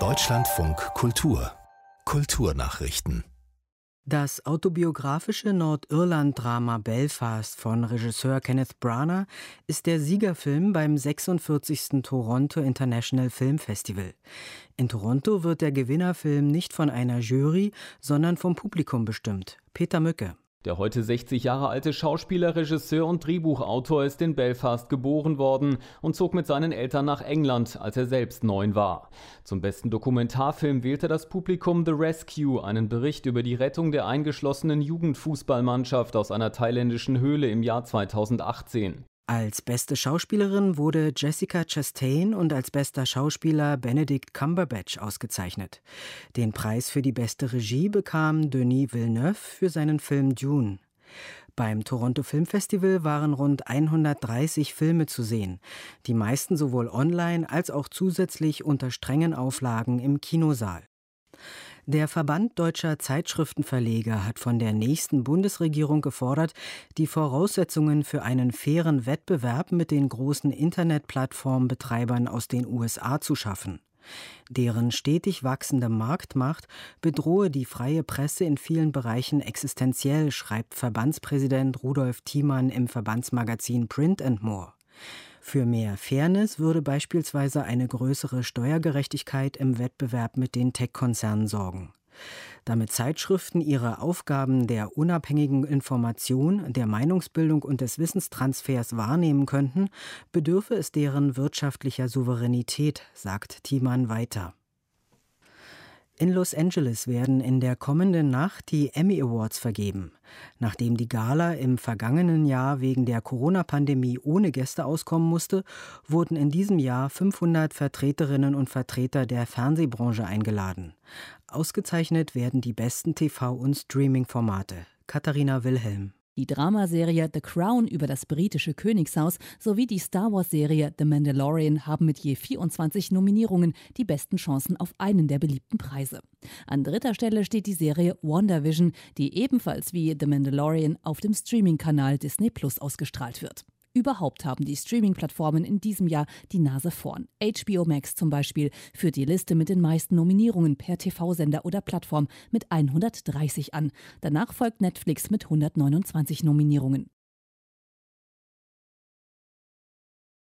Deutschlandfunk Kultur. Kulturnachrichten. Das autobiografische Nordirland-Drama Belfast von Regisseur Kenneth Branagh ist der Siegerfilm beim 46. Toronto International Film Festival. In Toronto wird der Gewinnerfilm nicht von einer Jury, sondern vom Publikum bestimmt. Peter Mücke. Der heute 60 Jahre alte Schauspieler, Regisseur und Drehbuchautor ist in Belfast geboren worden und zog mit seinen Eltern nach England, als er selbst 9 war. Zum besten Dokumentarfilm wählte das Publikum The Rescue, einen Bericht über die Rettung der eingeschlossenen Jugendfußballmannschaft aus einer thailändischen Höhle im Jahr 2018. Als beste Schauspielerin wurde Jessica Chastain und als bester Schauspieler Benedict Cumberbatch ausgezeichnet. Den Preis für die beste Regie bekam Denis Villeneuve für seinen Film Dune. Beim Toronto Film Festival waren rund 130 Filme zu sehen, die meisten sowohl online als auch zusätzlich unter strengen Auflagen im Kinosaal. Der Verband Deutscher Zeitschriftenverleger hat von der nächsten Bundesregierung gefordert, die Voraussetzungen für einen fairen Wettbewerb mit den großen Internetplattformbetreibern aus den USA zu schaffen. Deren stetig wachsende Marktmacht bedrohe die freie Presse in vielen Bereichen existenziell, schreibt Verbandspräsident Rudolf Thiemann im Verbandsmagazin Print & More. Für mehr Fairness würde beispielsweise eine größere Steuergerechtigkeit im Wettbewerb mit den Tech-Konzernen sorgen. Damit Zeitschriften ihre Aufgaben der unabhängigen Information, der Meinungsbildung und des Wissenstransfers wahrnehmen könnten, bedürfe es deren wirtschaftlicher Souveränität, sagt Thiemann weiter. In Los Angeles werden in der kommenden Nacht die Emmy Awards vergeben. Nachdem die Gala im vergangenen Jahr wegen der Corona-Pandemie ohne Gäste auskommen musste, wurden in diesem Jahr 500 Vertreterinnen und Vertreter der Fernsehbranche eingeladen. Ausgezeichnet werden die besten TV- und Streaming-Formate. Katharina Wilhelm. Die Dramaserie The Crown über das britische Königshaus sowie die Star-Wars-Serie The Mandalorian haben mit je 24 Nominierungen die besten Chancen auf einen der beliebten Preise. An dritter Stelle steht die Serie WandaVision, die ebenfalls wie The Mandalorian auf dem Streaming-Kanal Disney Plus ausgestrahlt wird. Überhaupt haben die Streaming-Plattformen in diesem Jahr die Nase vorn. HBO Max zum Beispiel führt die Liste mit den meisten Nominierungen per TV-Sender oder Plattform mit 130 an. Danach folgt Netflix mit 129 Nominierungen.